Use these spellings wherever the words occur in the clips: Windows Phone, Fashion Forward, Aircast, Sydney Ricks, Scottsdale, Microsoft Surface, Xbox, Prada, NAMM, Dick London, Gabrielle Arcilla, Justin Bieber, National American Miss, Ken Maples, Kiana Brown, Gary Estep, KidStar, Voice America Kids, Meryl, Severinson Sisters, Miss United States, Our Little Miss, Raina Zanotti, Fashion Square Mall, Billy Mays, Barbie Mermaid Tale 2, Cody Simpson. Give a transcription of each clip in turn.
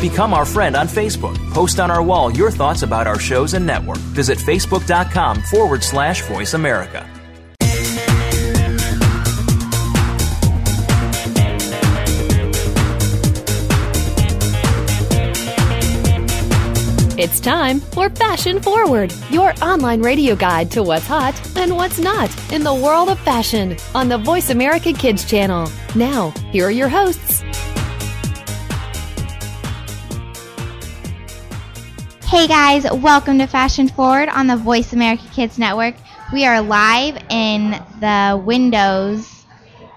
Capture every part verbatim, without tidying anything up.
Become our friend on Facebook. Post on our wall your thoughts about our shows and network. Visit facebook.com forward slash Voice America. It's time for Fashion Forward, your online radio guide to what's hot and what's not in the world of fashion on the Voice America Kids channel. Now, here are your hosts. Hey guys, welcome to Fashion Forward on the Voice America Kids Network. We are live in the Windows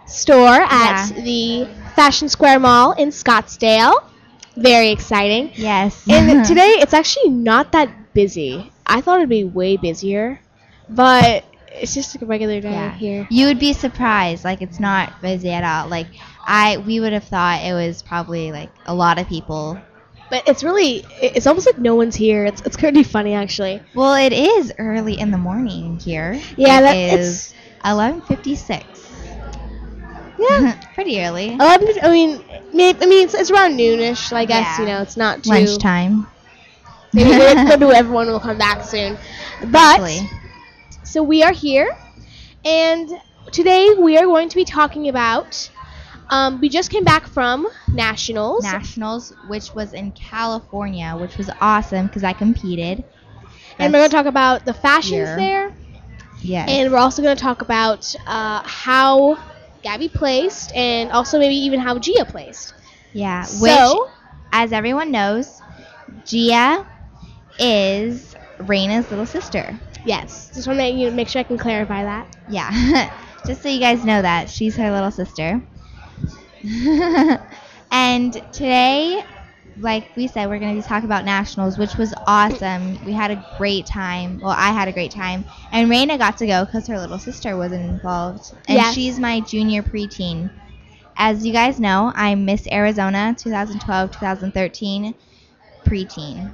store at yeah. the Fashion Square Mall in Scottsdale. Very exciting. Yes. And today, it's actually not that busy. I thought it would be way busier, but it's just like a regular day yeah. here. You would be surprised. Like, it's not busy at all. Like, I we would have thought it was probably, like, a lot of people. But it's really, it's almost like no one's here. It's it's pretty funny, actually. Well, it is early in the morning here. Yeah. It that, is eleven fifty-six. Yeah, pretty early. eleven, I mean, maybe, I mean, it's, it's around noonish. I guess yeah. you know, it's not too lunchtime. Maybe, maybe everyone will come back soon. But Hopefully. So we are here, and today we are going to be talking about. Um, we just came back from Nationals. Nationals, which was in California, which was awesome because I competed. That's and we're going to talk about the fashions here. there. Yes. And we're also going to talk about uh, how Gabby placed, and also maybe even how Gia placed. Yeah, so, which, as everyone knows, Gia is Raina's little sister. Yes, just want to you know, make sure I can clarify that. Yeah, just so you guys know that. She's her little sister. And today, like we said, we're going to be talking about Nationals, which was awesome. We had a great time. Well, I had a great time. And Raina got to go because her little sister wasn't involved. And yes. she's my junior preteen. As you guys know, I'm Miss Arizona twenty twelve twenty thirteen preteen.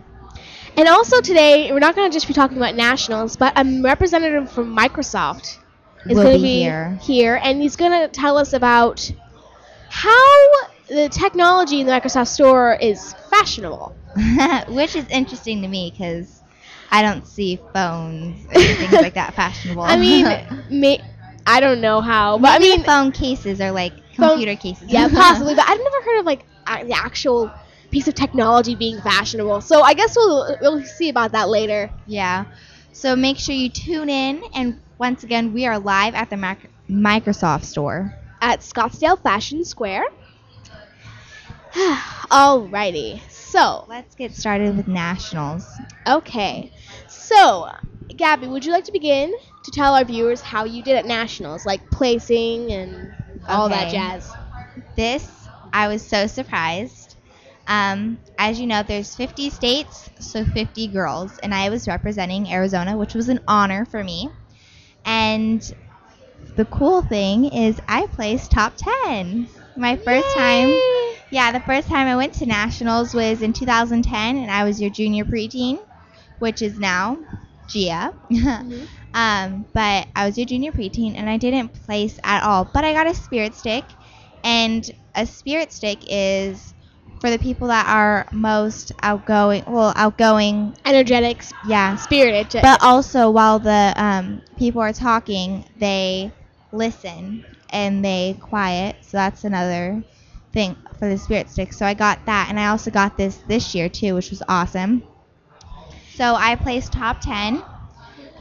And also today, we're not going to just be talking about Nationals, but a representative from Microsoft is we'll going to be here. here. And he's going to tell us about how the technology in the Microsoft Store is fashionable. Which is interesting to me because I don't see phones or things like that fashionable. I mean, may, I don't know how. But Maybe I mean, phone cases are like computer phone, cases. Yeah, possibly. But I've never heard of like a, the actual piece of technology being fashionable. So I guess we'll we'll see about that later. Yeah. So make sure you tune in. And once again, we are live at the Mac- Microsoft Store at Scottsdale Fashion Square. Alrighty, so let's get started with Nationals. Okay, so Gabby, would you like to begin to tell our viewers how you did at Nationals, like placing and all okay. that jazz? This, I was so surprised. Um, as you know, there's fifty states, so fifty girls, and I was representing Arizona, which was an honor for me. And the cool thing is I placed top ten. My first Yay! time. Yeah, the first time I went to Nationals was in two thousand ten, and I was your junior preteen, which is now Gia. Mm-hmm. um, but I was your junior preteen, and I didn't place at all. But I got a spirit stick, and a spirit stick is for the people that are most outgoing, well, outgoing. Energetic. Yeah. Spirited. But also, while the um, people are talking, they listen, and they quiet, so that's another thing for the spirit stick. So I got that, and I also got this this year too, which was awesome. So I placed top ten,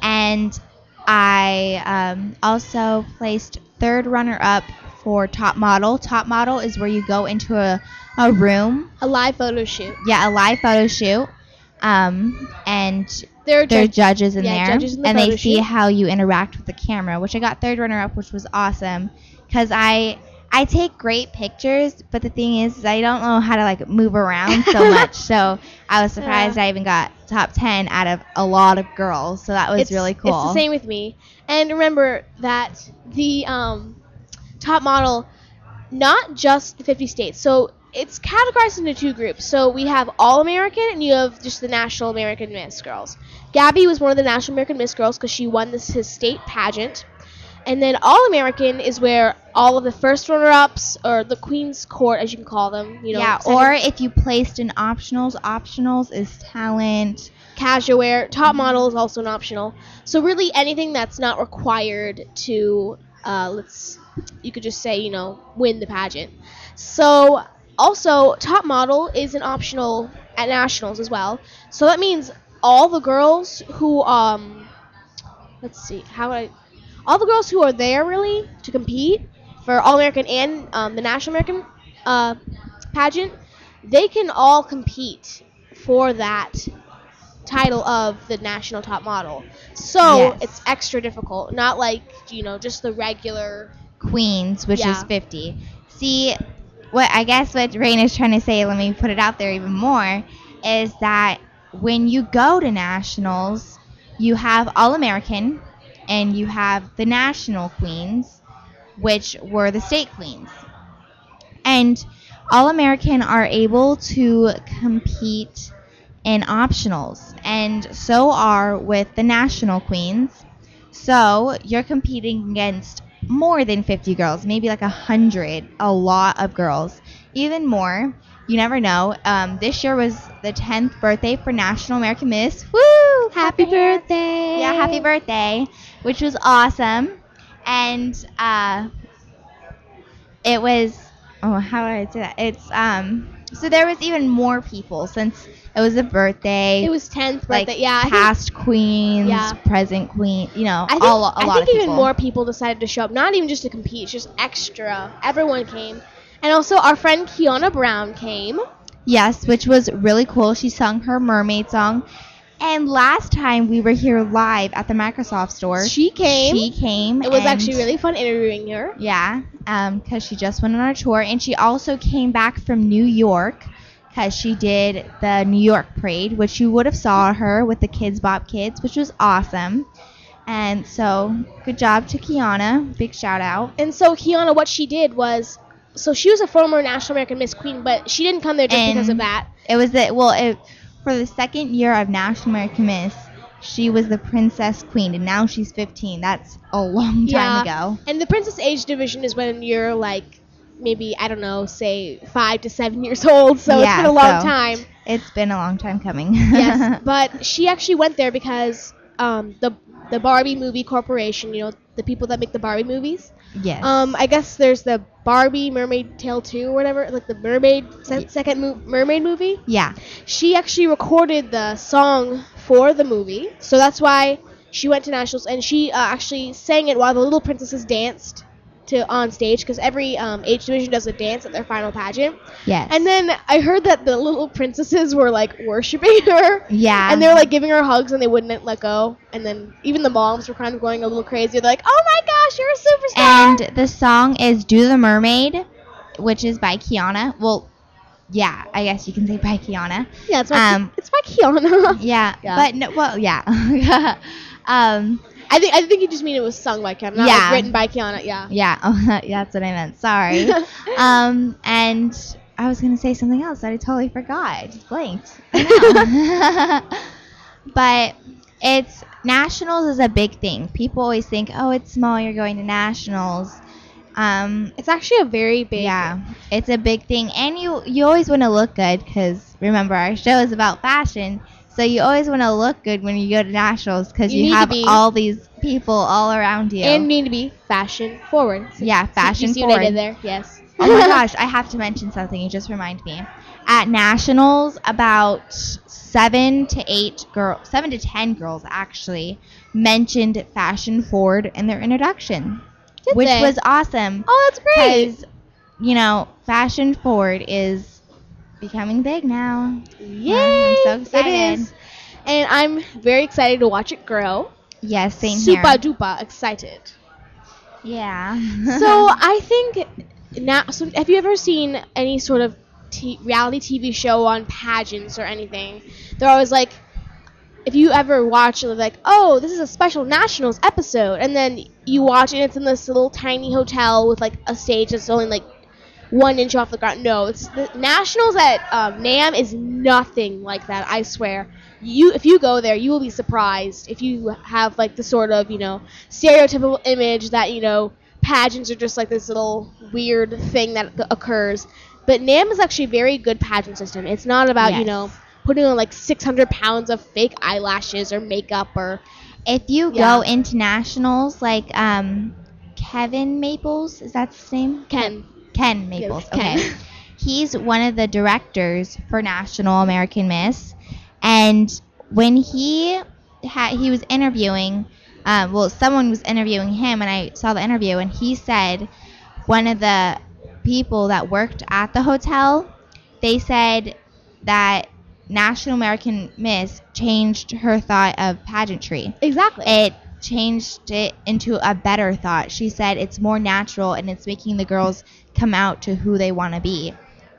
and I um, also placed third runner up for top model. Top model is where you go into a, a room, a live photo shoot. Yeah, a live photo shoot. Um, and there are, there are judges in yeah, there, judges in the and they shoot. see how you interact with the camera. Which I got third runner up, which was awesome, because I. I take great pictures, but the thing is, is I don't know how to like move around so much. So I was surprised yeah. I even got top ten out of a lot of girls. So that was it's, really cool. It's the same with me. And remember that the um, top model, not just the fifty states. So it's categorized into two groups. So we have All American, and you have just the National American Miss girls. Gabby was one of the National American Miss girls because she won this his state pageant. And then All-American is where all of the first runner-ups, or the Queen's Court, as you can call them. You know, yeah, second. Or if you placed in optionals, optionals is talent. Casual wear. Top model is also an optional. So really anything that's not required to, uh, let's, you could just say, you know, win the pageant. So also top model is an optional at nationals as well. So that means all the girls who, um, let's see, how would I... all the girls who are there, really, to compete for All-American and um, the National American uh, pageant, they can all compete for that title of the National Top Model. So yes. It's extra difficult. Not like, you know, just the regular... Queens, which yeah. is fifty. See, what I guess what Raina's trying to say, let me put it out there even more, is that when you go to Nationals, you have All-American... and you have the national queens, which were the state queens. And All-American are able to compete in optionals, and so are with the national queens. So you're competing against more than fifty girls, maybe like one hundred, a lot of girls, even more. You never know. Um, this year was the tenth birthday for National American Miss. Woo! Happy, happy birthday! Yeah, happy birthday, which was awesome. And uh, it was, oh, how do I say that? It's, um, so there was even more people since it was a birthday. It was tenth birthday, like, yeah. Past think, queens, yeah. present queen, you know, I think, all, a I lot of people. I think even more people decided to show up, not even just to compete, just extra. Everyone came. And also, our friend Kiana Brown came. Yes, which was really cool. She sung her mermaid song. And last time we were here live at the Microsoft store. She came. She came. It was actually really fun interviewing her. Yeah, um, because she just went on our tour. And she also came back from New York because she did the New York parade, which you would have saw her with the Kids Bop Kids, which was awesome. And so, good job to Kiana. Big shout out. And so, Kiana, what she did was... so she was a former National American Miss Queen, but she didn't come there just and because of that. It was the, well, it, for the second year of National American Miss, she was the Princess Queen, and now she's fifteen. That's a long time yeah. ago. And the Princess Age Division is when you're, like, maybe, I don't know, say five to seven years old, so yeah, it's been a long so time. It's been a long time coming. Yes, but she actually went there because um, the the Barbie Movie Corporation, you know, the people that make the Barbie movies. Yes. Um, I guess there's the Barbie Mermaid Tale two or whatever, like the mermaid se- second mo- mermaid movie. Yeah. She actually recorded the song for the movie, so that's why she went to Nationals, and she uh, actually sang it while the little princesses danced to on stage, because every um, age division does a dance at their final pageant. Yes. And then I heard that the little princesses were, like, worshiping her. Yeah. And they were, like, giving her hugs, and they wouldn't let go. And then even the moms were kind of going a little crazy. They're like, oh, my gosh, you're a superstar. And the song is Do the Mermaid, which is by Kiana. Well, yeah, I guess you can say by Kiana. Yeah, it's by, um, Ki- it's by Kiana. yeah, yeah. But, no, well, yeah. um... I think I think you just mean it was sung by Kiana, not yeah. like written by Kiana, yeah. Yeah, oh, yeah, that's what I meant. Sorry. um, and I was gonna say something else that I totally forgot. I just blanked. I know. But it's nationals is a big thing. People always think, oh, it's small. You're going to nationals. Um, it's actually a very big. Yeah, it's a big thing, and you you always want to look good because remember our show is about fashion. So you always want to look good when you go to nationals because you, you have all these people all around you. And you need to be fashion forward. So yeah, fashion forward. You see what I did there? Yes. Oh my gosh, I have to mention something. You just remind me. At nationals, about seven to eight girls, seven to ten girls actually mentioned fashion forward in their introduction, did which they? was awesome. Oh, that's great. Because you know, fashion forward is. Becoming big now. Yay! I'm so excited. It is. And I'm very excited to watch it grow. Yes, same here. Super duper excited. Yeah. So I think now. So have you ever seen any sort of t- reality T V show on pageants or anything? They're always like, if you ever watch it, like, oh, this is a special Nationals episode, and then you watch it, and it's in this little tiny hotel with like a stage that's only like one inch off the ground. No, it's the Nationals at um, NAMM is nothing like that. I swear, you if you go there, you will be surprised if you have like the sort of you know stereotypical image that you know pageants are just like this little weird thing that occurs. But NAMM is actually a very good pageant system. It's not about yes. you know putting on like six hundred pounds of fake eyelashes or makeup or. If you yeah. go into Nationals, like um, Kevin Maples, is that his name? Ken. Ken Maples. Yes, Ken. Okay. He's one of the directors for National American Miss, and when he had he was interviewing, uh, well, someone was interviewing him, and I saw the interview, and he said one of the people that worked at the hotel, they said that National American Miss changed her thought of pageantry. Exactly. It changed it into a better thought. She said it's more natural and it's making the girls come out to who they want to be.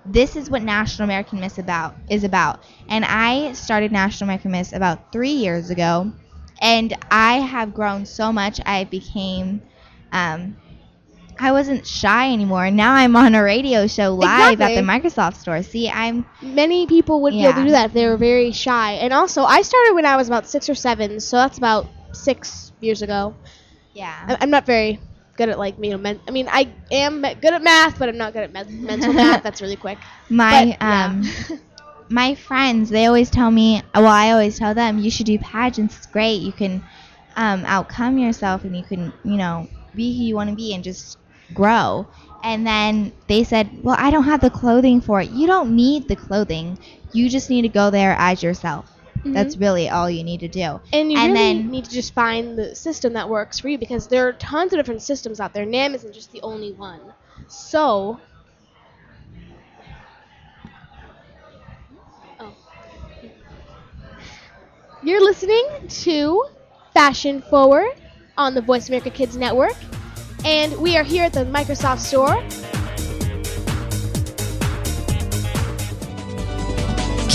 This is what National American Miss about is about. And I started National American Miss about three years ago, and I have grown so much. I became, um, I wasn't shy anymore. Now I'm on a radio show live exactly. at the Microsoft store. See, I'm... Many people would yeah. be able to do that if they were very shy. And also, I started when I was about six or seven, so that's about six years ago. Yeah. I'm not very good at, like, you know, men- I mean, I am good at math, but I'm not good at me- mental math. That's really quick. My, but, um, yeah. my friends, they always tell me, well, I always tell them, you should do pageants. It's great. You can um, outcome yourself, and you can, you know, be who you want to be and just... grow. And then they said, well, I don't have the clothing for it. You don't need the clothing. You just need to go there as yourself. Mm-hmm. That's really all you need to do. And you and really then, need to just find the system that works for you, because there are tons of different systems out there. NAMM isn't just the only one. So, oh. You're listening to Fashion Forward on the Voice America Kids Network. And we are here at the Microsoft store.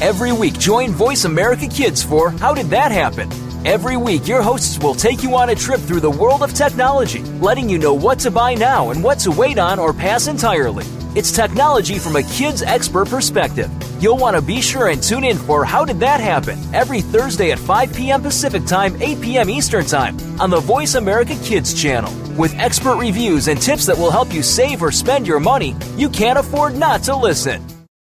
Every week, join Voice America Kids for How Did That Happen? Every week, your hosts will take you on a trip through the world of technology, letting you know what to buy now and what to wait on or pass entirely. It's technology from a kid's expert perspective. You'll want to be sure and tune in for How Did That Happen? Every Thursday at five p.m. Pacific Time, eight p.m. Eastern Time on the Voice America Kids channel. With expert reviews and tips that will help you save or spend your money, you can't afford not to listen.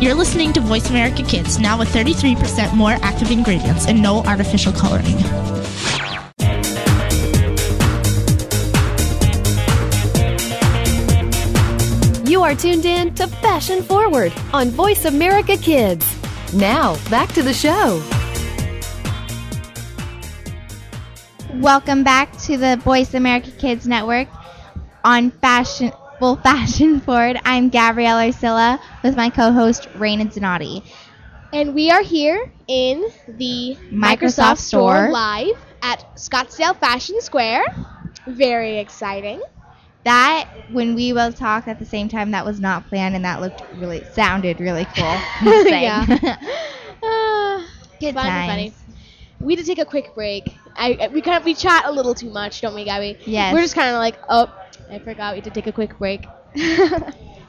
You're listening to Voice America Kids, now with thirty-three percent more active ingredients and no artificial coloring. You are tuned in to Fashion Forward on Voice America Kids. Now, back to the show. Welcome back to the Voice America Kids Network on Fashion... Well, Fashion Forward. I'm Gabrielle Arcilla with my co-host Raina Zanotti. And we are here in the Microsoft, Microsoft Store. Store live at Scottsdale Fashion Square. Very exciting. That, when we both talked at the same time, that was not planned, and that looked really, sounded really cool. Yeah. uh, Good times. We had to take a quick break. I we kind of we chat a little too much, don't we, Gabby? Yes. We're just kind of like, oh. I forgot we had to take a quick break.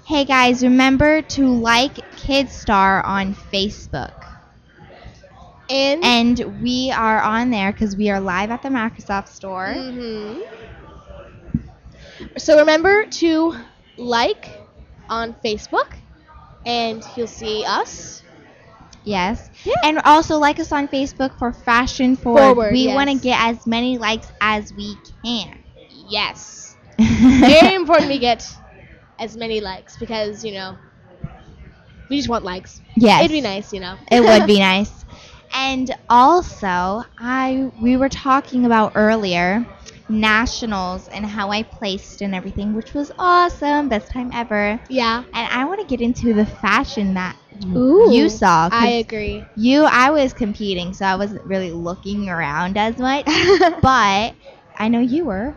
Hey guys, remember to like KidStar on Facebook. And, and we are on there because we are live at the Microsoft Store. Mm-hmm. So remember to like on Facebook, and you'll see us. Yes. Yeah. And also like us on Facebook for Fashion Forward. Forward we yes. want to get as many likes as we can. Yes. Very important we get as many likes because, you know, we just want likes. Yes. It'd be nice, you know. It would be nice. And also, I we were talking about earlier nationals and how I placed and everything, which was awesome. Best time ever. Yeah. And I want to get into the fashion that Ooh, you saw. I agree. You, I was competing, so I wasn't really looking around as much. But I know you were.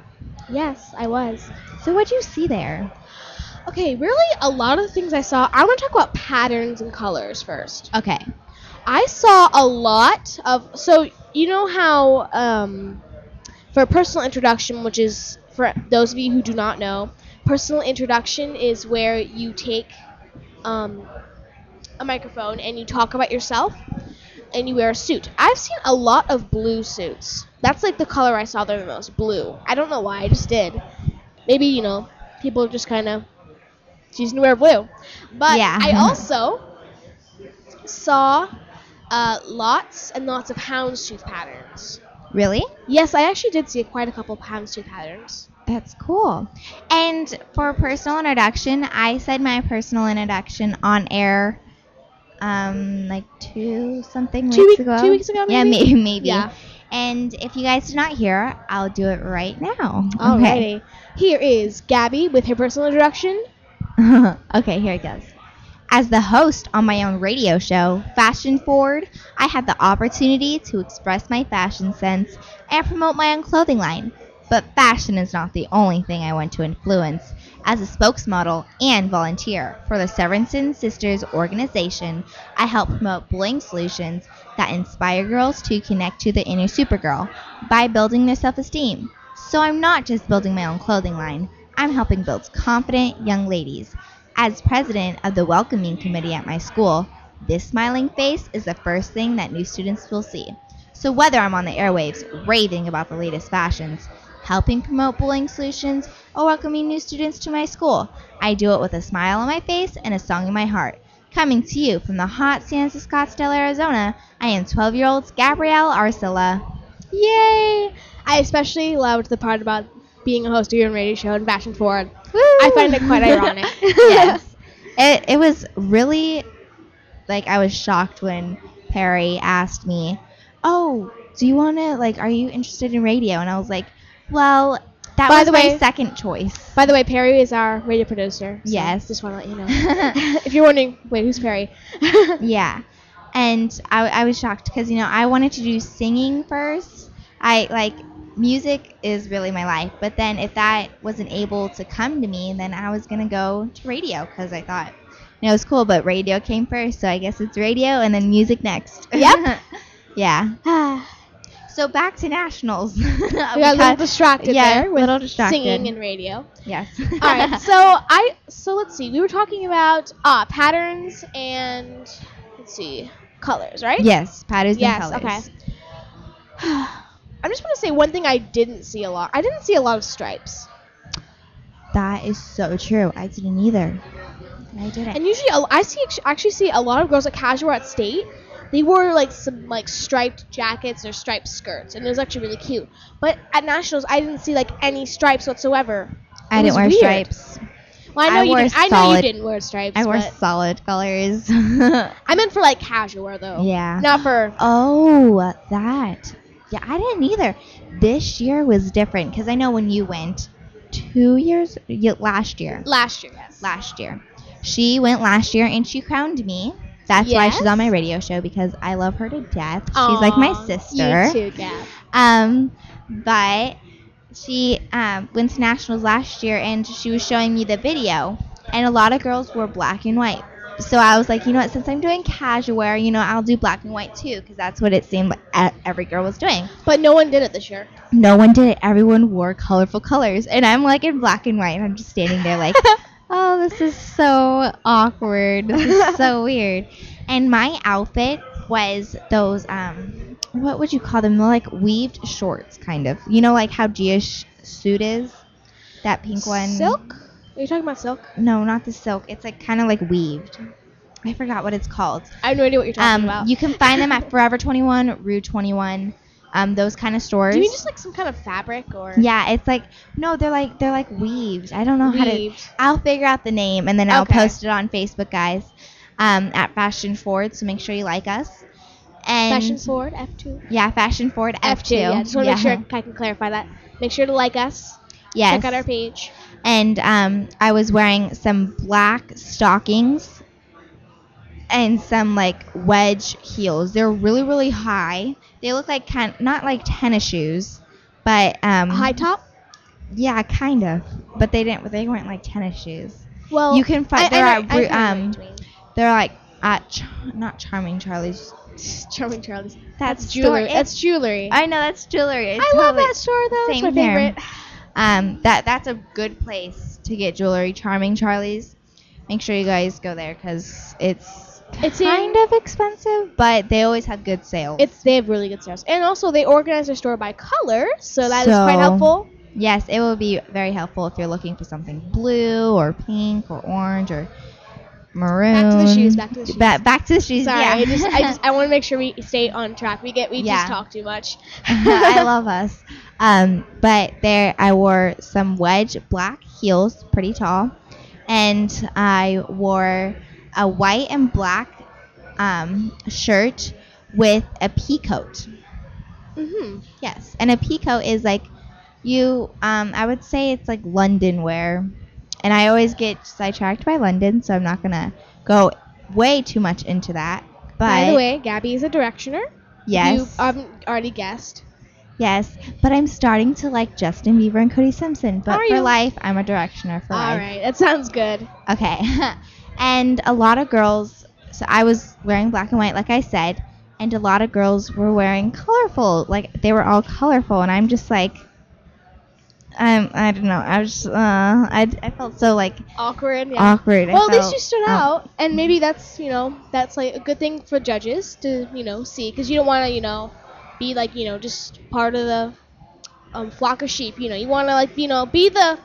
Yes, I was. So what'd you see there? Okay, really a lot of the things I saw, I want to talk about patterns and colors first. Okay. I saw a lot of, so you know how, um, for a personal introduction, which is, for those of you who do not know, personal introduction is where you take um, a microphone and you talk about yourself and you wear a suit. I've seen a lot of blue suits. That's like the color I saw there the most, blue. I don't know why, I just did. Maybe, you know, people just kind of choose to wear blue. But yeah. I also saw uh, lots and lots of houndstooth patterns. Really? Yes, I actually did see quite a couple of houndstooth patterns. That's cool. And for personal introduction, I said my personal introduction on air um, like two something two weeks week, ago. Two weeks ago, maybe? Yeah, maybe. maybe. Yeah. And if you guys did not hear, I'll do it right now. Alrighty. Okay. Here is Gabby with her personal introduction. Okay, here it goes. As the host on my own radio show, Fashion Forward, I had the opportunity to express my fashion sense and promote my own clothing line. But fashion is not the only thing I want to influence. As a spokesmodel and volunteer for the Severinson Sisters organization, I help promote bling solutions that inspire girls to connect to the inner supergirl by building their self-esteem. So I'm not just building my own clothing line, I'm helping build confident young ladies. As president of the welcoming committee at my school, this smiling face is the first thing that new students will see. So whether I'm on the airwaves raving about the latest fashions, helping promote bullying solutions, or welcoming new students to my school, I do it with a smile on my face and a song in my heart. Coming to you from the hot sands of Scottsdale, Arizona, I am twelve-year-old Gabrielle Arcilla. Yay! I especially loved the part about being a host of your own radio show and Fashion Forward. Woo! I find it quite ironic. Yes. It it was really, like, I was shocked when Perry asked me, oh, do you want to, like, are you interested in radio? And I was like, well, that by was the way, my second choice. By the way, Perry is our radio producer. So yes. Just want to let you know. If you're wondering, wait, who's Perry? Yeah. And I, I was shocked because, you know, I wanted to do singing first. I, like... Music is really my life, but then if that wasn't able to come to me, then I was going to go to radio because I thought, you know, it was cool, but radio came first, so I guess it's radio and then music next. Yep. Yeah. So back to nationals. We got a little distracted yeah, there with little distracted. Singing and radio. Yes. All right, so I so let's see. We were talking about uh, patterns and, let's see, colors, right? Yes, patterns yes, and colors. Yes, okay. I just want to say one thing I didn't see a lot. I didn't see a lot of stripes. That is so true. I didn't either. I didn't. And usually I see actually see a lot of girls at casual at state. They wore like some like striped jackets or striped skirts, and it was actually really cute. But at nationals, I didn't see like any stripes whatsoever. It I didn't wear weird. stripes. Well, I know I you. Didn't, I know you didn't wear stripes. I wore solid colors. I meant for like casual though. Yeah. Not for. Oh, that. Yeah, I didn't either. This year was different because I know when you went two years last year. Last year, yes. Last year. She went last year and she crowned me. That's yes. why she's on my radio show because I love her to death. Aww, she's like my sister. You too, Gab. Um, but she um, went to nationals last year and she was showing me the video and a lot of girls wore black and white. So I was like, you know what, since I'm doing casual wear, you know, I'll do black and white too, because that's what it seemed like every girl was doing. But no one did it this year. No one did it. Everyone wore colorful colors. And I'm like in black and white, and I'm just standing there like, oh, this is so awkward. This is so weird. And my outfit was those, um, what would you call them? They're like weaved shorts, kind of. You know, like how Gia's suit is? That pink one. Silk? Are you talking about silk? No, not the silk. It's like kind of like weaved. I forgot what it's called. I have no idea what you're talking um, about. You can find them at Forever twenty-one, Rue twenty-one, um, those kind of stores. Do you mean just like some kind of fabric or? Yeah, it's like no, they're like they're like weaved. I don't know weaved. how to. I'll figure out the name and then I'll okay. post it on Facebook, guys. Um, at Fashion Forward, so make sure you like us. And Fashion Forward F two. Yeah, Fashion Forward F two. F two yeah, just want to yeah. make sure I can clarify that. Make sure to like us. Yes. Check out our page. And um, I was wearing some black stockings and some like wedge heels. They're really, really high. They look like kind, not like tennis shoes, but um, high top. Yeah, kind of. But they didn't. They weren't like tennis shoes. Well, you can find. They're I, at. I, I um, they're like at Ch- not Charming Charlie's. Charming Charlie's. That's, that's jewelry. Store. That's jewelry. I know that's jewelry. It's I totally love that store though. It's my favorite. There. Um, that that's a good place to get jewelry. Charming Charlie's. Make sure you guys go there because it's, it's kind in, of expensive, but they always have good sales. It's they have really good sales, and also they organize their store by color, so that so, is quite helpful. Yes, it will be very helpful if you're looking for something blue or pink or orange or maroon. Back to the shoes. Back to the shoes. Ba- back to the shoes. Sorry, yeah. I just I just I want to make sure we stay on track. We get we yeah. just talk too much. I love us. Um, but there I wore some wedge black heels, pretty tall, and I wore a white and black um, shirt with a pea coat. Mm-hmm. Yes, and a pea coat is like you, um, I would say it's like London wear, and I always get sidetracked by London, so I'm not going to go way too much into that. But by the way, Gabby is a directioner. Yes. You've um, already guessed. Yes, but I'm starting to like Justin Bieber and Cody Simpson. But for life, I'm a directioner for life. All right, that sounds good. Okay. And a lot of girls, so I was wearing black and white, like I said, and a lot of girls were wearing colorful. Like, they were all colorful, and I'm just like, I'm, I don't know. I was just, uh, I, I felt so, like, awkward. Yeah. Awkward. Well, I at least you stood out, out, and maybe that's, you know, that's, like, a good thing for judges to, you know, see, because you don't want to, you know, be like, you know, just part of the um, flock of sheep. You know, you want to, like, you know, be the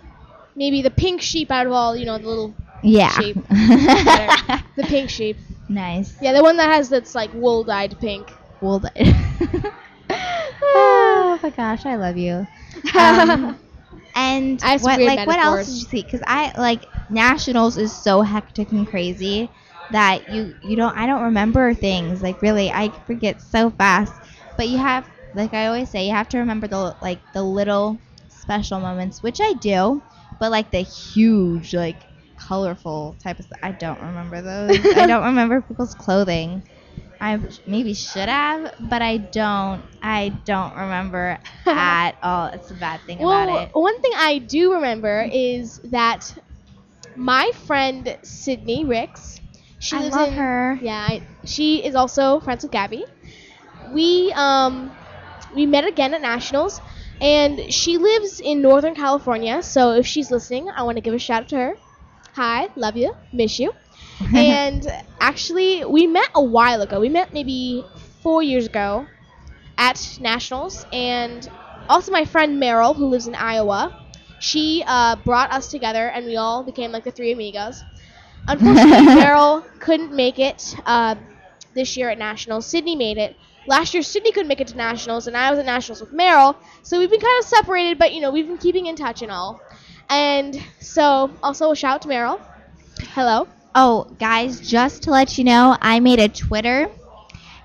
maybe the pink sheep out of all, you know, the little yeah. sheep. The pink sheep. Nice. Yeah, the one that has that's like wool dyed pink. Wool dyed. Oh my gosh, I love you. Um, and I what like what else did you see? Because I like nationals is so hectic and crazy that you you don't I don't remember things like really I forget so fast. But you have, like I always say, you have to remember the like the little special moments, which I do. But like the huge, like colorful type of stuff, I don't remember those. I don't remember people's clothing. I maybe should have, but I don't. I don't remember at all. It's a bad thing well, about it. One thing I do remember is that my friend Sydney Ricks. She I lives love in, her. Yeah, I, she is also friends with Gabby. We um we met again at Nationals, and she lives in Northern California. So if she's listening, I want to give a shout out to her. Hi, love you, miss you. And actually, we met a while ago. We met maybe four years ago at Nationals, and also my friend Meryl, who lives in Iowa. She uh, brought us together, and we all became like the three amigos. Unfortunately, Meryl couldn't make it uh, this year at Nationals. Sydney made it. Last year, Sydney couldn't make it to Nationals, and I was at Nationals with Meryl. So we've been kind of separated, but, you know, we've been keeping in touch and all. And so also a shout-out to Meryl. Hello. Oh, guys, just to let you know, I made a Twitter,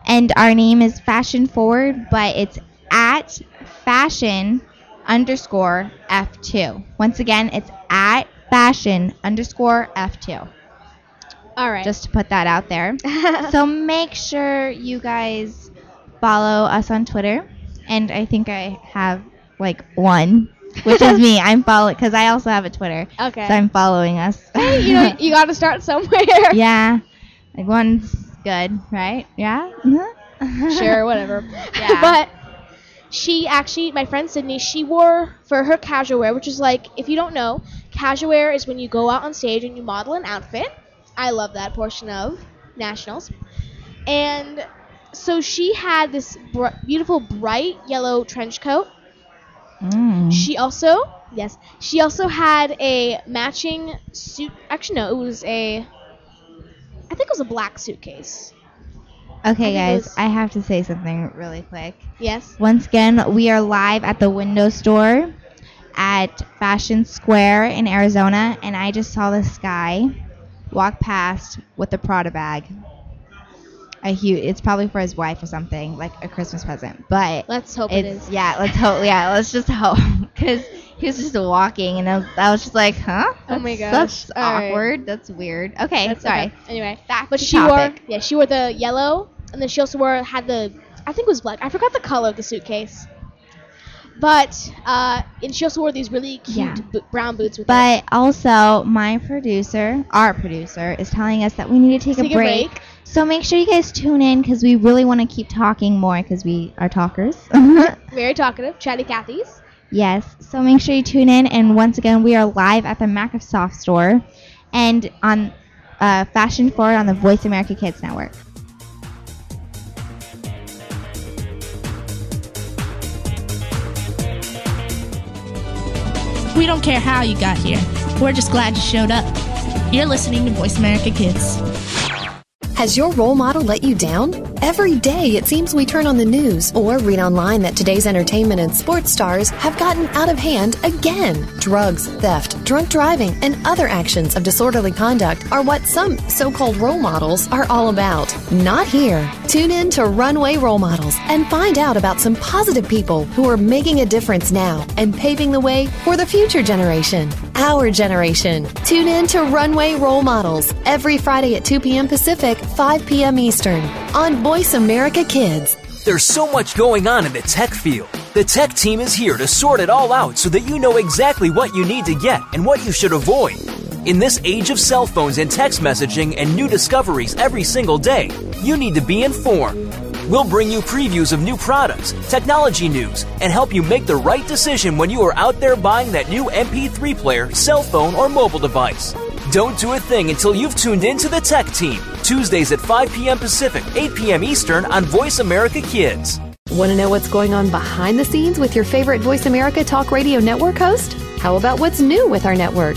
and our name is Fashion Forward, but it's at fashion underscore F two. Once again, it's at fashion underscore F two. All right. Just to put that out there. So make sure you guys follow us on Twitter, and I think I have like one, which is me. I'm following because I also have a Twitter. Okay. So I'm following us. Hey, you know, you got to start somewhere. Yeah, like one's good, right? Yeah. Sure, whatever. Yeah. But she actually, my friend Sydney, she wore for her casual wear, which is like, if you don't know, Casualwear is when you go out on stage and you model an outfit. I love that portion of Nationals. And so she had this br- beautiful bright yellow trench coat. Mm. She also, yes, she also had a matching suit. Actually, no, it was a, I think it was a black suitcase. Okay, guys, was, I have to say something really quick. Yes. Once again, we are live at the Window Store at Fashion Square in Arizona, and I just saw this guy walk past with a Prada bag. A huge, it's probably for his wife or something, like a Christmas present. But let's hope it is. Yeah, let's hope. Yeah, let's just hope, because he was just walking, and I was, I was just like, huh? That's, oh my gosh, that's awkward. Right. That's weird. Okay, that's sorry. Okay. Anyway, back but to she topic. Wore, yeah, she wore the yellow, and then she also wore had the, I think it was black. I forgot the color of the suitcase. But uh, and she also wore these really cute yeah. bo- brown boots with but it. But also, my producer, our producer, is telling us that we need to take, take a, break. a break. So make sure you guys tune in, because we really want to keep talking more, because we are talkers. Very talkative, chatty Cathy's. Yes. So make sure you tune in, and once again, we are live at the Microsoft Store, and on uh, Fashion Forward on the Voice America Kids Network. We don't care how you got here. We're just glad you showed up. You're listening to Voice America Kids. Has your role model let you down? Every day it seems we turn on the news or read online that today's entertainment and sports stars have gotten out of hand again. Drugs, theft, drunk driving, and other actions of disorderly conduct are what some so-called role models are all about. Not here. Tune in to Runway Role Models and find out about some positive people who are making a difference now and paving the way for the future generation, our generation. Tune in to Runway Role Models every Friday at two p.m. Pacific, five p.m. Eastern on board Voice America Kids. There's so much going on in the tech field. The tech team is here to sort it all out so that you know exactly what you need to get and what you should avoid. In this age of cell phones and text messaging and new discoveries every single day, you need to be informed. We'll bring you previews of new products, technology news, and help you make the right decision when you are out there buying that new M P three player, cell phone, or mobile device. Don't do a thing until you've tuned in to the Tech Team. Tuesdays at five p.m. Pacific, eight p.m. Eastern on Voice America Kids. Want to know what's going on behind the scenes with your favorite Voice America Talk Radio Network host? How about what's new with our network?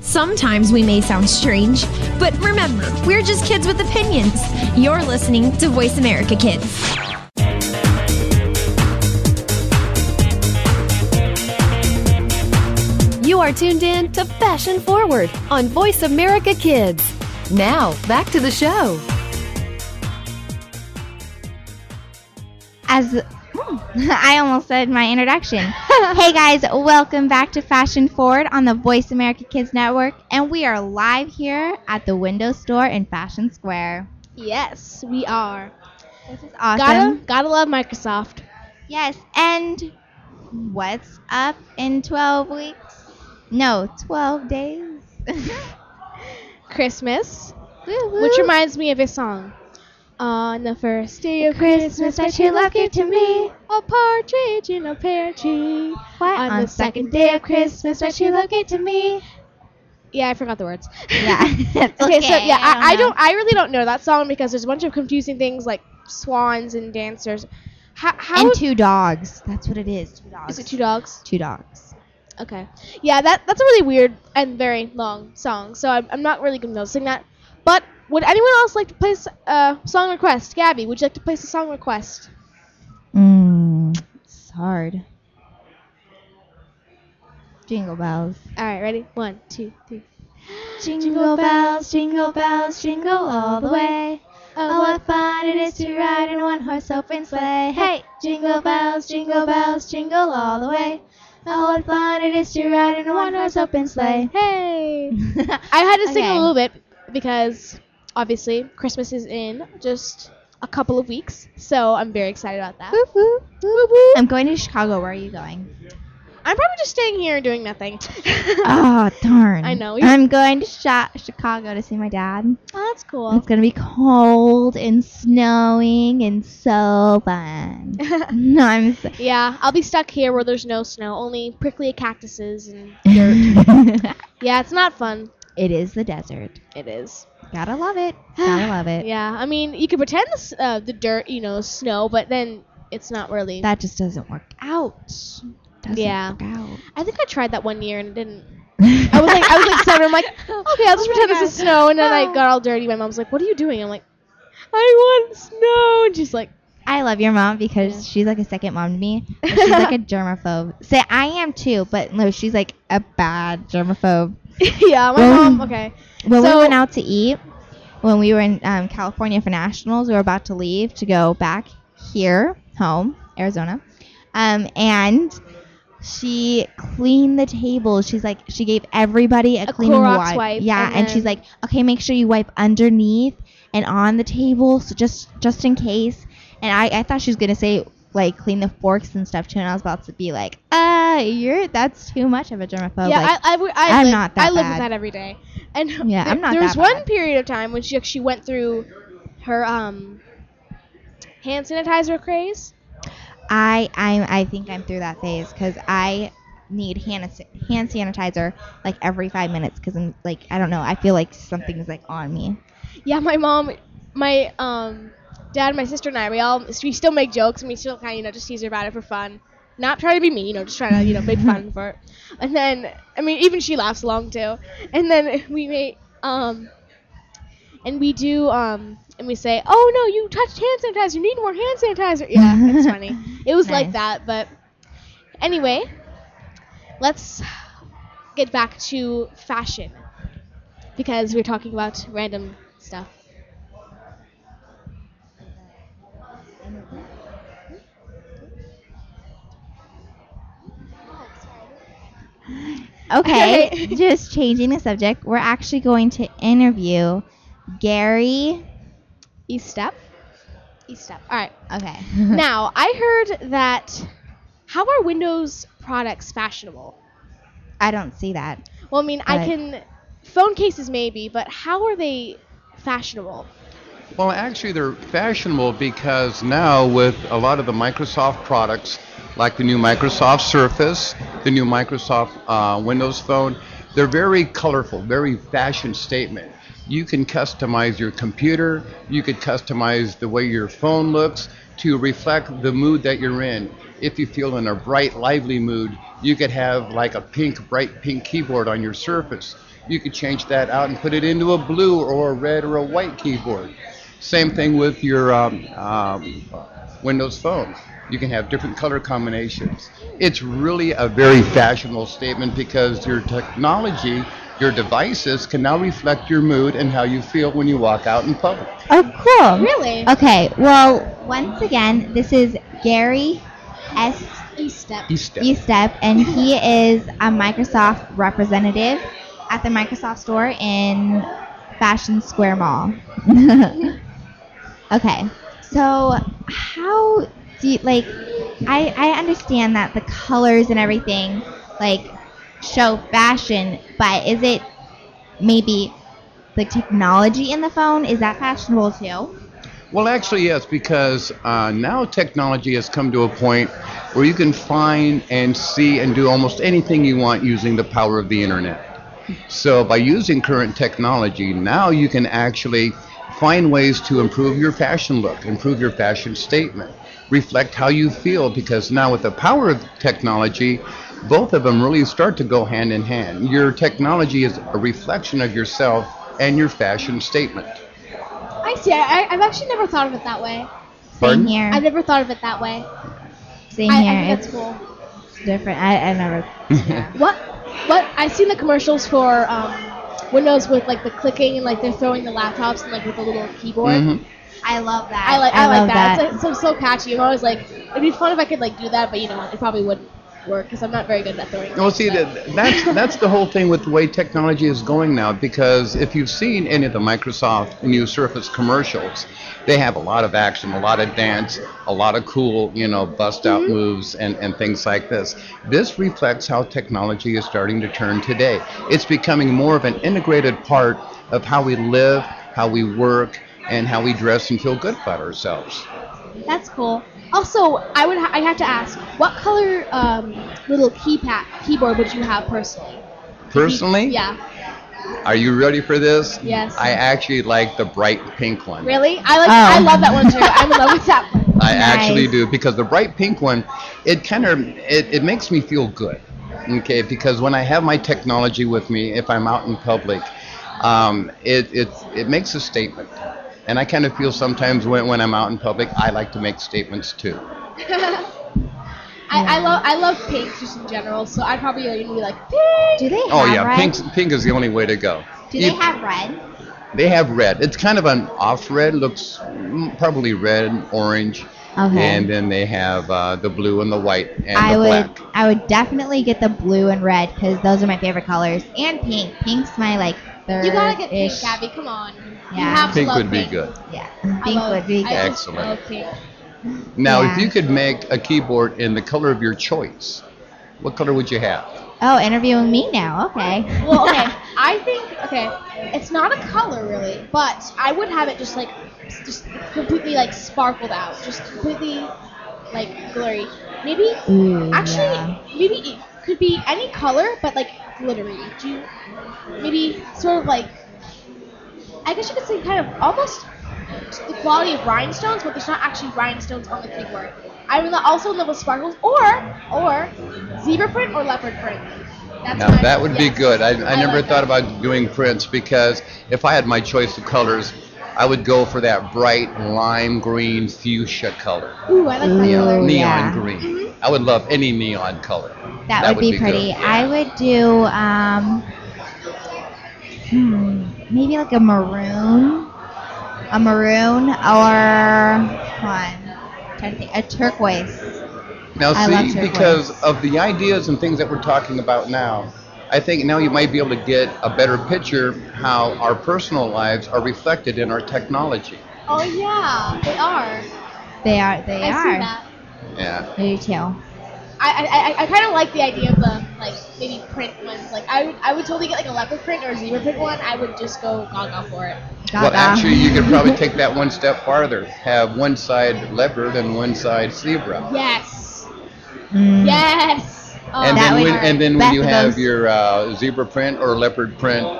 Sometimes we may sound strange, but remember, we're just kids with opinions. You're listening to Voice America Kids. You are tuned in to Fashion Forward on Voice America Kids. Now, back to the show. As I almost said my introduction. Hey guys, welcome back to Fashion Forward on the Voice America Kids Network, and we are live here at the Window Store in Fashion Square. Yes, we are. This is awesome. Gotta, gotta love Microsoft. Yes, and what's up in twelve weeks? No, twelve days. Christmas, woo-hoo. Which reminds me of a song. On the first day of Christmas that your love gave to me, a partridge in a pear tree. What? On, On the second day of Christmas that your love gave to me. Yeah, I forgot the words. Yeah. okay, okay, so yeah, I, I don't, I, don't I really don't know that song because there's a bunch of confusing things like swans and dancers. How, how and two dogs. That's what it is. Two dogs. Is it two dogs? Two dogs. Okay. Yeah, that that's a really weird and very long song. So I'm I'm not really gonna sing that, but. Would anyone else like to place a song request? Gabby, would you like to place a song request? Mmm, it's hard. Jingle bells. All right, ready? One, two, three. Jingle bells, jingle bells, jingle all the way. Oh, what fun it is to ride in one horse open sleigh. Hey! Jingle bells, jingle bells, jingle all the way. Oh, what fun it is to ride in one horse open sleigh. Hey! I had to sing okay. a little bit because... Obviously, Christmas is in just a couple of weeks, so I'm very excited about that. Woo woo, woo woo. I'm going to Chicago. Where are you going? I'm probably just staying here and doing nothing. Oh, darn. I know. I'm going to sh- Chicago to see my dad. Oh, that's cool. It's going to be cold and snowing and so fun. No, I'm so- yeah, I'll be stuck here where there's no snow, only prickly cactuses and dirt. Yeah, it's not fun. It is the desert. It is. Gotta love it. Gotta love it. Yeah, I mean, you can pretend the, uh, the dirt, you know, snow, but then it's not really. That just doesn't work out. Doesn't yeah, I think I tried that one year and it didn't. I was like, I was like seven. I'm like, okay, I'll just oh pretend this is snow, and then oh. I got all dirty. My mom's like, "What are you doing?" I'm like, "I want snow," and she's like, "I love your mom because yeah. she's like a second mom to me. She's like a germaphobe. Say I am too, but no, she's like a bad germaphobe." Yeah, my um, mom. Okay. When so, we went out to eat, when we were in um, California for nationals, we were about to leave to go back here home, Arizona, um, and. She cleaned the table. She's like, she gave everybody a, a cleaning wipe. wipe. Yeah, and, and she's like, okay, make sure you wipe underneath and on the table, so just just in case. And I, I thought she was gonna say like clean the forks and stuff too, and I was about to be like, ah, uh, you're that's too much of a germaphobe. Yeah, like, I, I, I I'm live, not that I live bad. with that every day. And yeah, there, I'm not. There that was bad. one period of time when she she went through her um hand sanitizer craze. I I'm I think I'm through that phase because I need hand hand sanitizer like every five minutes because I'm like I don't know I feel like something's like on me. Yeah, my mom, my um dad, my sister, and I we all we still make jokes and we still kind of you know just tease her about it for fun, not trying to be mean, you know, just trying to you know make fun for it. And then I mean even she laughs along too. And then we make um and we do um. And we say, oh, no, you touched hand sanitizer. You need more hand sanitizer. Yeah, it's funny. It was nice. Like that. But anyway, let's get back to fashion because we're talking about random stuff. Okay, just changing the subject. We're actually going to interview Gary... Estep? Estep. All right. Okay. Now, I heard that... How are Windows products fashionable? I don't see that. Well, I mean, I can... Phone cases maybe, but how are they fashionable? Well, actually, they're fashionable because now with a lot of the Microsoft products, like the new Microsoft Surface, the new Microsoft uh, Windows Phone, they're very colorful, very fashion statement. You can customize your computer, you could customize the way your phone looks to reflect the mood that you're in. If you feel in a bright, lively mood, you could have like a pink, bright pink keyboard on your Surface. You could change that out and put it into a blue or a red or a white keyboard. Same thing with your um, um, Windows Phone. You can have different color combinations. It's really a very fashionable statement because your technology, your devices can now reflect your mood and how you feel when you walk out in public. Oh, cool. Really? Okay. Well, once again, this is Gary Estep. Estep. And he is a Microsoft representative at the Microsoft store in Fashion Square Mall. Okay. So how do you, like, I, I understand that the colors and everything, like, show fashion, but is it maybe the technology in the phone? Is that fashionable too? Well, actually, yes, because uh, now technology has come to a point where you can find and see and do almost anything you want using the power of the internet. So by using current technology, now you can actually find ways to improve your fashion look, improve your fashion statement, reflect how you feel, because now with the power of technology, both of them really start to go hand in hand. Your technology is a reflection of yourself and your fashion statement. I see. I, I've actually never thought of it that way. Pardon? Same here. I've never thought of it that way. Same I, here. I think it's, that's cool. It's different. I, I never. Yeah. what? What? I've seen the commercials for um, Windows with like the clicking and like they're throwing the laptops and like with the little keyboard. Mm-hmm. I love that. I like. I, I like that. that. It's like, so so catchy. I'm always like, it'd be fun if I could like do that, but you know, it probably wouldn't. work because I'm not very good at throwing things. Well, see, so. that, that's, that's the whole thing with the way technology is going now, because if you've seen any of the Microsoft new Surface commercials, they have a lot of action, a lot of dance, a lot of cool, you know, bust-out mm-hmm. moves and, and things like this. This reflects how technology is starting to turn today. It's becoming more of an integrated part of how we live, how we work, and how we dress and feel good about ourselves. That's cool. Also, I would ha- I have to ask, what color um, little keypad keyboard would you have personally? Personally? Yeah. Are you ready for this? Yes. I actually like the bright pink one. Really? I like. Oh. I love that one too. I'm in love with that one. I nice. actually do, because the bright pink one, it kind of it, it makes me feel good. Okay, because when I have my technology with me, if I'm out in public, um, it it it makes a statement. And I kind of feel sometimes when, when I'm out in public, I like to make statements too. I, I love I love pinks just in general, so I'd probably be like, pink! Do they have oh, yeah, red? Pink's, pink is the only way to go. Do you, they have red? They have red. It's kind of an off-red, looks probably red, orange, okay. And then they have uh, the blue and the white and I the would, black. I would definitely get the blue and red, because those are my favorite colors, and pink. Pink's my, like, third. You gotta get pink, Gabby, come on. Yeah. Pink would be pink. good. Yeah, pink love, would be good. Excellent. Pink. Now, yeah. If you could make a keyboard in the color of your choice, what color would you have? Oh, interviewing me now. Okay. Well, okay. I think okay. It's not a color really, but I would have it just like just completely like sparkled out, just completely like glittery. Maybe Ooh, actually yeah. maybe it could be any color, but like glittery. Do you, maybe sort of like. I guess you could say kind of almost the quality of rhinestones, but there's not actually rhinestones on the keyboard. I would also love with sparkles or or zebra print or leopard print. That's now that would yes. be good. I, I, I never like thought that. about doing prints, because if I had my choice of colors, I would go for that bright lime green fuchsia color. Ooh, I like that Ooh, color. Neon yeah. green. Mm-hmm. I would love any neon color. That, that would, would be, be pretty. Good. I would do. Um, hmm. Maybe like a maroon, a maroon, or one, trying to think, a turquoise. Now, I see, love turquoise. Because of the ideas and things that we're talking about now, I think now you might be able to get a better picture how our personal lives are reflected in our technology. Oh yeah, they are. They are. They I are. I see that. Yeah. I do too. I I, I kind of like the idea of the, like, maybe print ones. Like, I would I would totally get, like, a leopard print or a zebra print one. I would just go gaga for it. Gaga. Well, actually, you could probably take that one step farther. Have one side leopard and one side zebra. Yes. Mm. Yes. Oh, and, that then when, and then when you have your uh, zebra print or leopard print uh,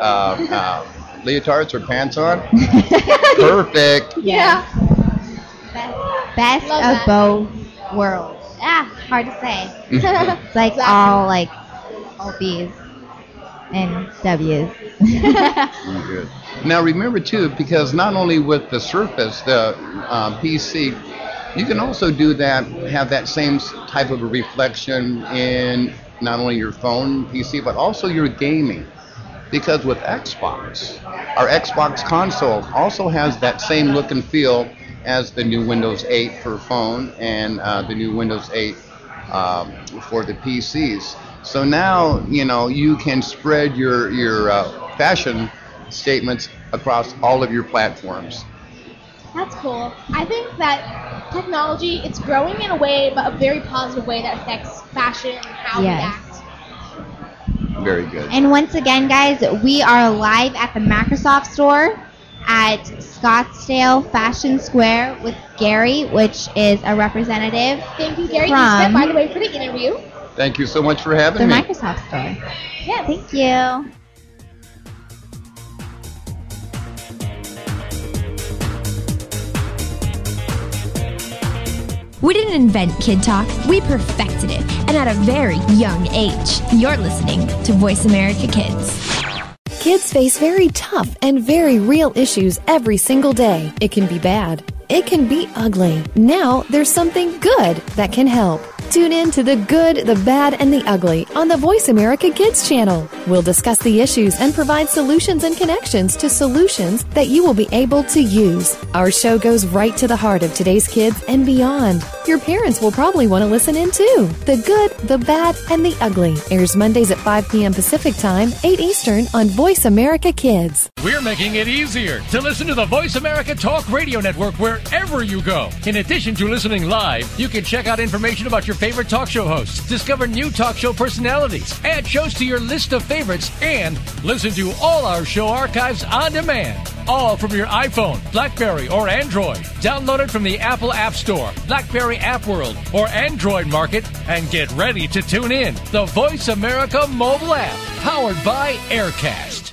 uh, leotards or pants on, perfect. Yeah. Best, Best of that. both worlds. Ah, hard to say. It's like exactly. all like all B's and W's. Good. Now remember too, because not only with the Surface, the uh, P C, you can also do that, have that same type of a reflection in not only your phone, P C, but also your gaming. Because with Xbox, our Xbox console also has that same look and feel as the new Windows eight for phone and uh, the new Windows eight um, for the P Cs. So now, you know, you can spread your, your uh, fashion statements across all of your platforms. That's cool. I think that technology, it's growing in a way, but a very positive way that affects fashion and how yes. we act. Very good. And once again, guys, we are live at the Microsoft Store at Scottsdale Fashion Square with Gary, which is a representative. Thank you, Gary Estep, by the way, for the interview. Thank you so much for having the me. The Microsoft Store. Yeah, thank you. We didn't invent Kid Talk, we perfected it, and at a very young age. You're listening to Voice America Kids. Kids face very tough and very real issues every single day. It can be bad. It can be ugly. Now there's something good that can help. Tune in to the good, the bad, and the ugly on the Voice America Kids channel. We'll discuss the issues and provide solutions and connections to solutions that you will be able to use. Our show goes right to the heart of today's kids and beyond. Your parents will probably want to listen in too. The Good, the Bad, and the Ugly airs Mondays at five p.m. Pacific Time, eight Eastern on Voice America Kids. We're making it easier to listen to the Voice America Talk Radio Network wherever you go. In addition to listening live, you can check out information about your favorite talk show hosts, discover new talk show personalities, add shows to your list of favorites, and listen to all our show archives on demand. All from your iPhone, BlackBerry, or Android. Download it from the Apple App Store, BlackBerry App World, or Android Market, and get ready to tune in. The Voice America mobile app, powered by Aircast.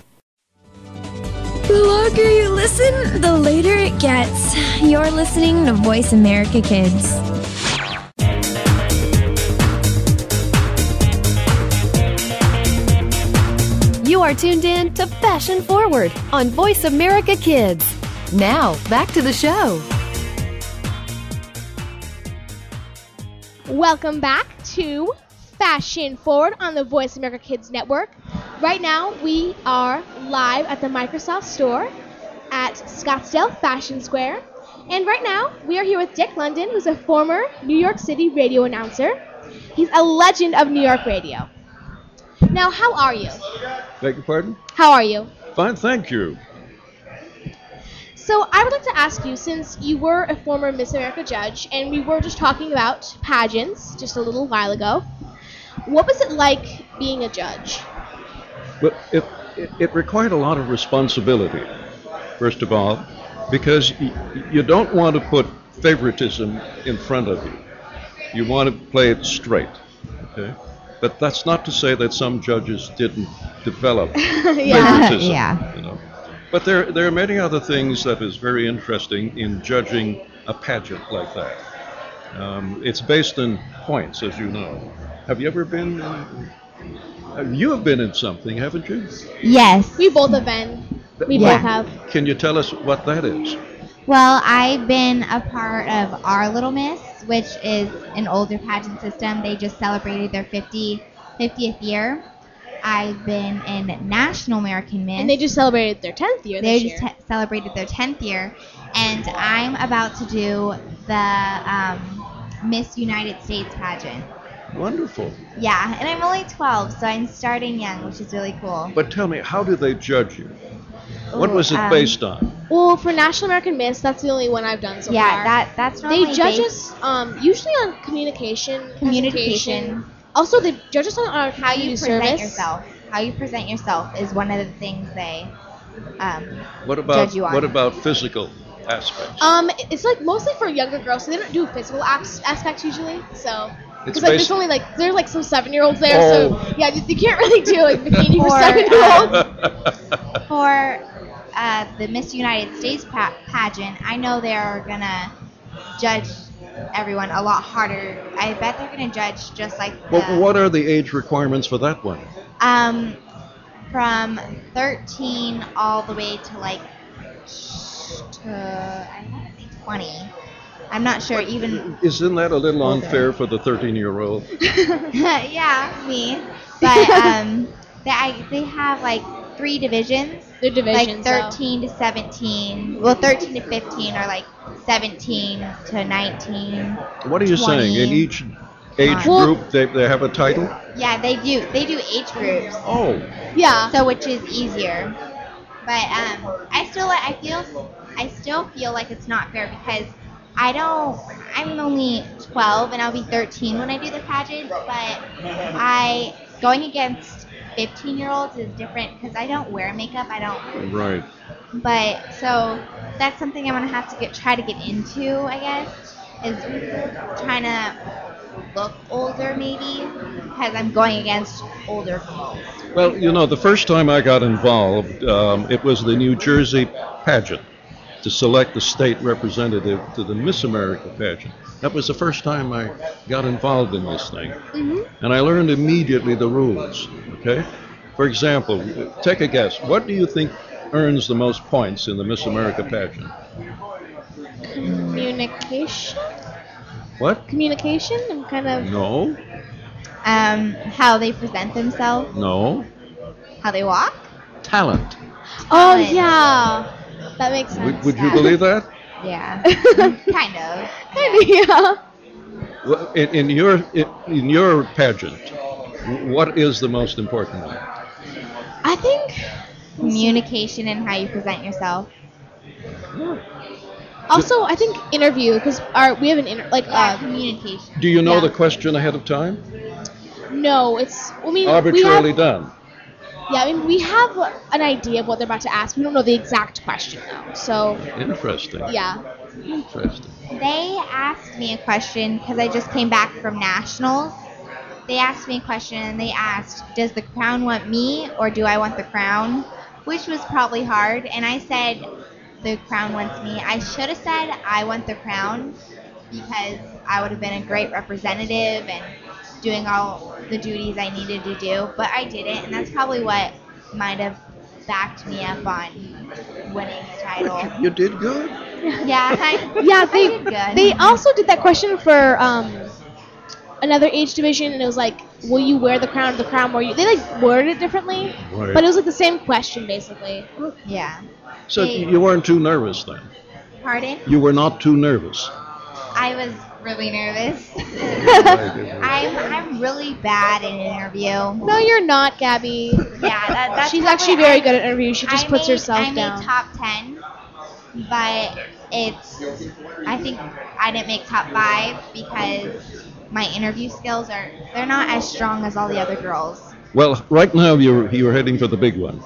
The longer you listen, the later it gets. You're listening to Voice America Kids. You are tuned in to Fashion Forward on Voice America Kids. Now, back to the show. Welcome back to Fashion Forward on the Voice America Kids Network. Right now, we are live at the Microsoft Store at Scottsdale Fashion Square. And right now, we are here with Dick London, who's a former New York City radio announcer. He's a legend of New York radio. Now, how are you? Beg your pardon? How are you? Fine, thank you. So I would like to ask you, since you were a former Miss America judge, and we were just talking about pageants just a little while ago, what was it like being a judge? Well, it, it, it required a lot of responsibility, first of all, because y- you don't want to put favoritism in front of you. You want to play it straight, okay? But that's not to say that some judges didn't develop yeah, favoritism. Yeah. You know? But there, there are many other things that is very interesting in judging a pageant like that. Um, it's based on points, as you know. Have you ever been... Uh, You have been in something, haven't you? Yes. We both have been. We yeah. both have. Can you tell us what that is? Well, I've been a part of Our Little Miss, which is an older pageant system. They just celebrated their fiftieth year. I've been in National American Miss. And they just celebrated their tenth year this year. They just t- celebrated their tenth year. And I'm about to do the um, Miss United States pageant. Wonderful. Yeah, and I'm only twelve, so I'm starting young, which is really cool. But tell me, how do they judge you? Ooh, what was it um, based on? Well, for National American Miss, that's the only one I've done so yeah, far. Yeah, that, that's normally They judge based. us um, usually on communication, Communication. Also, they judge us on our how you present service. yourself. How you present yourself is one of the things they um, what about, judge you on. What about physical aspects? Um, it's like mostly for younger girls, so they don't do physical as- aspects usually, so... Because like, there's only like there's like some seven year olds there, oh. so yeah, you, you can't really do like bikini for seven year olds. For uh, the Miss United States pa- pageant, I know they're gonna judge everyone a lot harder. I bet they're gonna judge just like. The, well, what are the age requirements for that one? Um, from thirteen all the way to like to I want to say twenty. I'm not sure even... Isn't that a little unfair for the thirteen-year-old? yeah, me. But um, they, I, they have, like, three divisions. They're divisions, Like, thirteen so. to seventeen. Well, thirteen to fifteen are, like, seventeen to nineteen. What are you twenty. Saying? In each age well, group, they they have a title? Yeah, they do. They do age groups. Oh. Yeah. So, which is easier. But um, I still, I feel, I still feel like it's not fair because... I don't, I'm only twelve and I'll be thirteen when I do the pageant, but I, going against fifteen-year-olds is different because I don't wear makeup, I don't. Right. But, so, that's something I'm going to have to get, try to get into, I guess, is trying to look older maybe, because I'm going against older people. Well, you know, the first time I got involved, um, it was the New Jersey pageant to select the state representative to the Miss America pageant. That was the first time I got involved in this thing. Mm-hmm. And I learned immediately the rules, okay? For example, take a guess. What do you think earns the most points in the Miss America pageant? Communication? What? Communication and kind of... No. Um, how they present themselves? No. How they walk? Talent. Oh, yeah. That makes sense. Would, would you believe that? Yeah. Kind of. Kind of, yeah. Well, in, in, your, in, in your pageant, what is the most important one? I think communication and how you present yourself. Yeah. Also, I think interview, because our we have an inter, like uh, communication. Do you know yeah. the question ahead of time? No, it's I mean, arbitrarily we have, done. Yeah, I mean we have an idea of what they're about to ask. We don't know the exact question though. So interesting. Yeah. Interesting. They asked me a question because I just came back from nationals. They asked me a question and they asked, "Does the crown want me or do I want the crown?" Which was probably hard, and I said, "The crown wants me." I should have said I want the crown because I would have been a great representative and doing all the duties I needed to do, but I didn't, and that's probably what might have backed me up on winning the title. You, you did good. Yeah, I, yeah, they, I did good. They also did that question for um, another age division, and it was like, will you wear the crown or the crown wore you? They like worded it differently, right. But it was like the same question basically. Yeah. So hey. You weren't too nervous then? Pardon? You were not too nervous. I was really nervous. I'm, I'm really bad in an interview. No, you're not, Gabby. Yeah, that, that's She's actually very I, good at interviews. She just I puts made, herself I down. I made top ten, but it's, I think I didn't make top five because my interview skills are, they're not as strong as all the other girls. Well, right now you're, you're heading for the big one.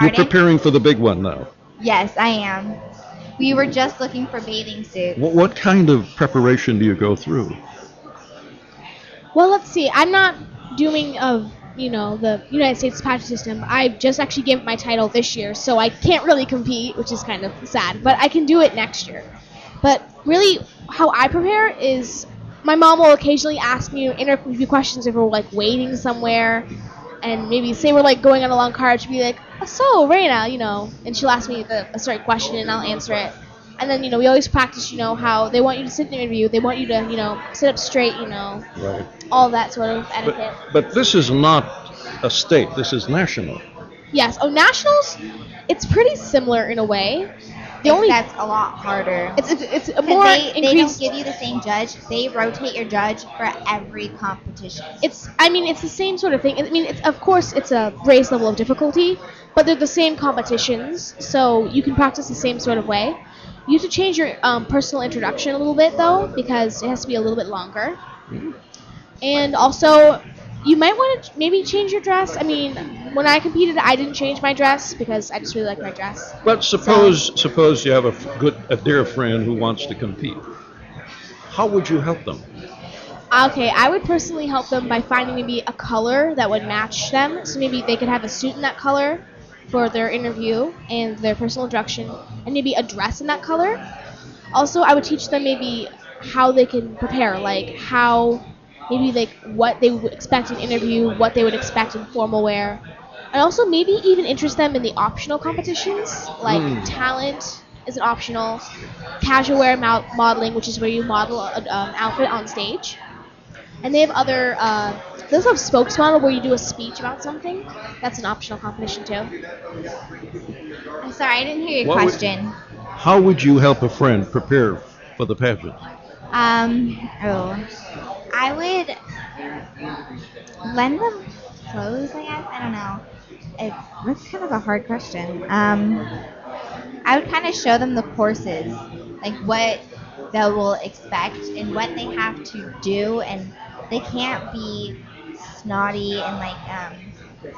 You're preparing for the big one now. Yes, I am. We were just looking for bathing suits. What, what kind of preparation do you go through? Well, let's see. I'm not doing of you know the United States pageant system. I just actually gave my title this year, so I can't really compete, which is kind of sad. But I can do it next year. But really, how I prepare is my mom will occasionally ask me interview questions if we're like waiting somewhere. And maybe say we're like going on a long car, she'd be like, oh, so Raina, you know, and she'll ask me the, a certain question and I'll answer it. And then, you know, we always practice, you know, how they want you to sit in an interview, they want you to, you know, sit up straight, you know, right. All that sort of etiquette. But, but this is not a state, this is national. Yes, oh, nationals, it's pretty similar in a way. The only that's a lot harder. It's it's, it's more they, they don't give you the same judge. They rotate your judge for every competition. It's I mean it's the same sort of thing. I mean it's of course it's a raised level of difficulty, but they're the same competitions, so you can practice the same sort of way. You have to change your um, personal introduction a little bit though because it has to be a little bit longer. Mm-hmm. And also you might want to maybe change your dress. I mean, when I competed, I didn't change my dress because I just really like my dress. But suppose so. suppose you have a good, a dear friend who wants to compete. How would you help them? Okay, I would personally help them by finding maybe a color that would match them. So maybe they could have a suit in that color for their interview and their personal introduction, and maybe a dress in that color. Also, I would teach them maybe how they can prepare, like how... Maybe like what they would expect in interview, what they would expect in formal wear. And also maybe even interest them in the optional competitions, like mm. talent is an optional, casual wear mo- modeling, which is where you model an um, outfit on stage. And they have other, uh, they also have spokesmodel where you do a speech about something. That's an optional competition too. I'm sorry, I didn't hear your what question. Would, how would you help a friend prepare for the pageant? Um, oh... I would lend them clothes, I guess. I don't know. It's, that's kind of a hard question. Um, I would kind of show them the courses, like what they will expect and what they have to do, and they can't be snotty and like um,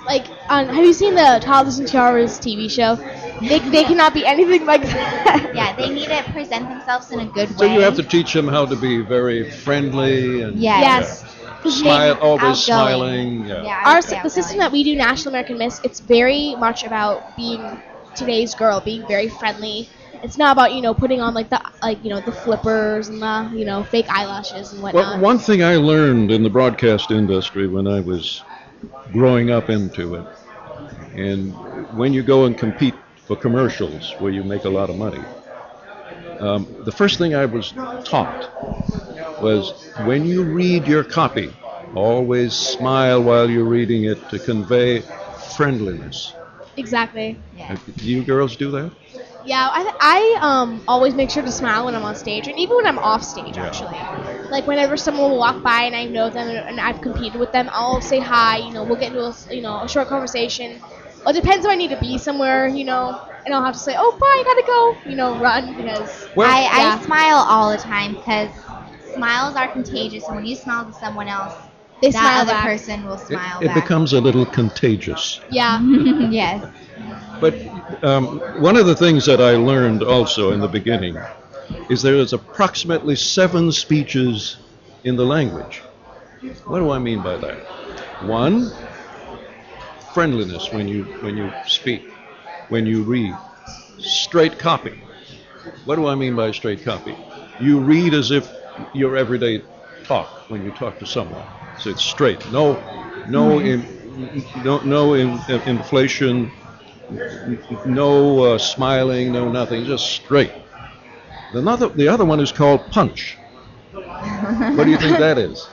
like, on, have you seen the Toddlers and Tiaras T V show? They they cannot be anything like that. Yeah, they need to present themselves in a good way. So you have to teach them how to be very friendly and yes, yes. Yeah, smile, always outgoing. Smiling. Yeah. Yeah, Our the system that we do National American Miss, it's very much about being today's girl, being very friendly. It's not about, you know, putting on like the like you know the flippers and the you know fake eyelashes and whatnot. Well, one thing I learned in the broadcast industry when I was growing up into it, and when you go and compete for commercials where you make a lot of money, um, the first thing I was taught was when you read your copy, always smile while you're reading it to convey friendliness. Exactly. Yeah. Do you girls do that? Yeah, I I um always make sure to smile when I'm on stage, and even when I'm off stage, yeah. actually. Like, whenever someone will walk by and I know them and I've competed with them, I'll say hi, you know, we'll get into a, you know, a short conversation. Well, it depends if I need to be somewhere, you know, and I'll have to say, oh, bye, I gotta go, you know, run, because... Well, I, yeah. I smile all the time, because smiles are contagious, and when you smile to someone else, they that smile other back. person will smile it, it back. It becomes a little contagious. Yeah. Yes. But um, one of the things that I learned also in the beginning is there is approximately seven speeches in the language. What do I mean by that? One, friendliness when you when you speak, when you read. Straight copy. What do I mean by straight copy? You read as if your everyday talk when you talk to someone. So it's straight. No, no, in, no, no in, in, inflation. No uh, smiling, no nothing, just straight. Another, the other one is called punch. What do you think that is?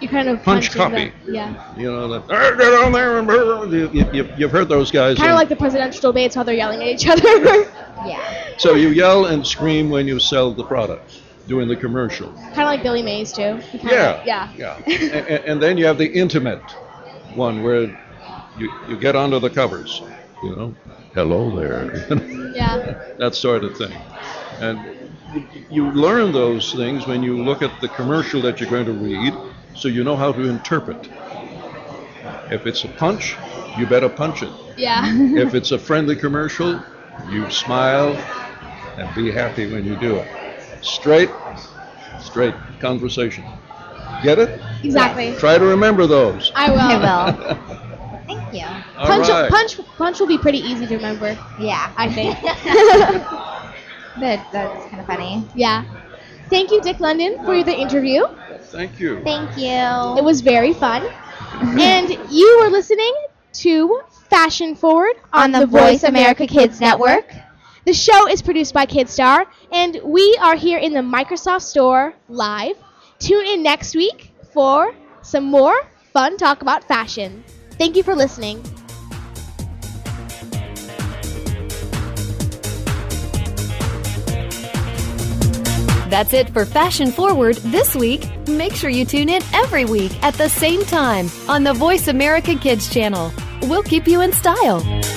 You kind of punch copy. The, yeah. You know, the, you, you, you've heard those guys. Kind of like the presidential debates, how they're yelling at each other. Yeah. So you yell and scream when you sell the product, during the commercial. Kind of like Billy Mays too. Yeah. Of, yeah. Yeah. and, and then you have the intimate one where you you get under the covers. You know, hello there. Yeah. That sort of thing. And you learn those things when you look at the commercial that you're going to read, so you know how to interpret. If it's a punch, you better punch it. Yeah. If it's a friendly commercial, you smile and be happy when you do it. Straight, straight conversation. Get it? Exactly. Try to remember those. I will. I will. Thank you. All punch, right. punch, punch will be pretty easy to remember. Yeah, I think. that, that's kind of funny. Yeah. Thank you, Dick London, for the interview. Thank you. Thank you. It was very fun. And you were listening to Fashion Forward on, on the, the Voice America, America Kids Network. Network. The show is produced by KidStar, and we are here in the Microsoft Store live. Tune in next week for some more fun talk about fashion. Thank you for listening. That's it for Fashion Forward this week. Make sure you tune in every week at the same time on the Voice America Kids channel. We'll keep you in style.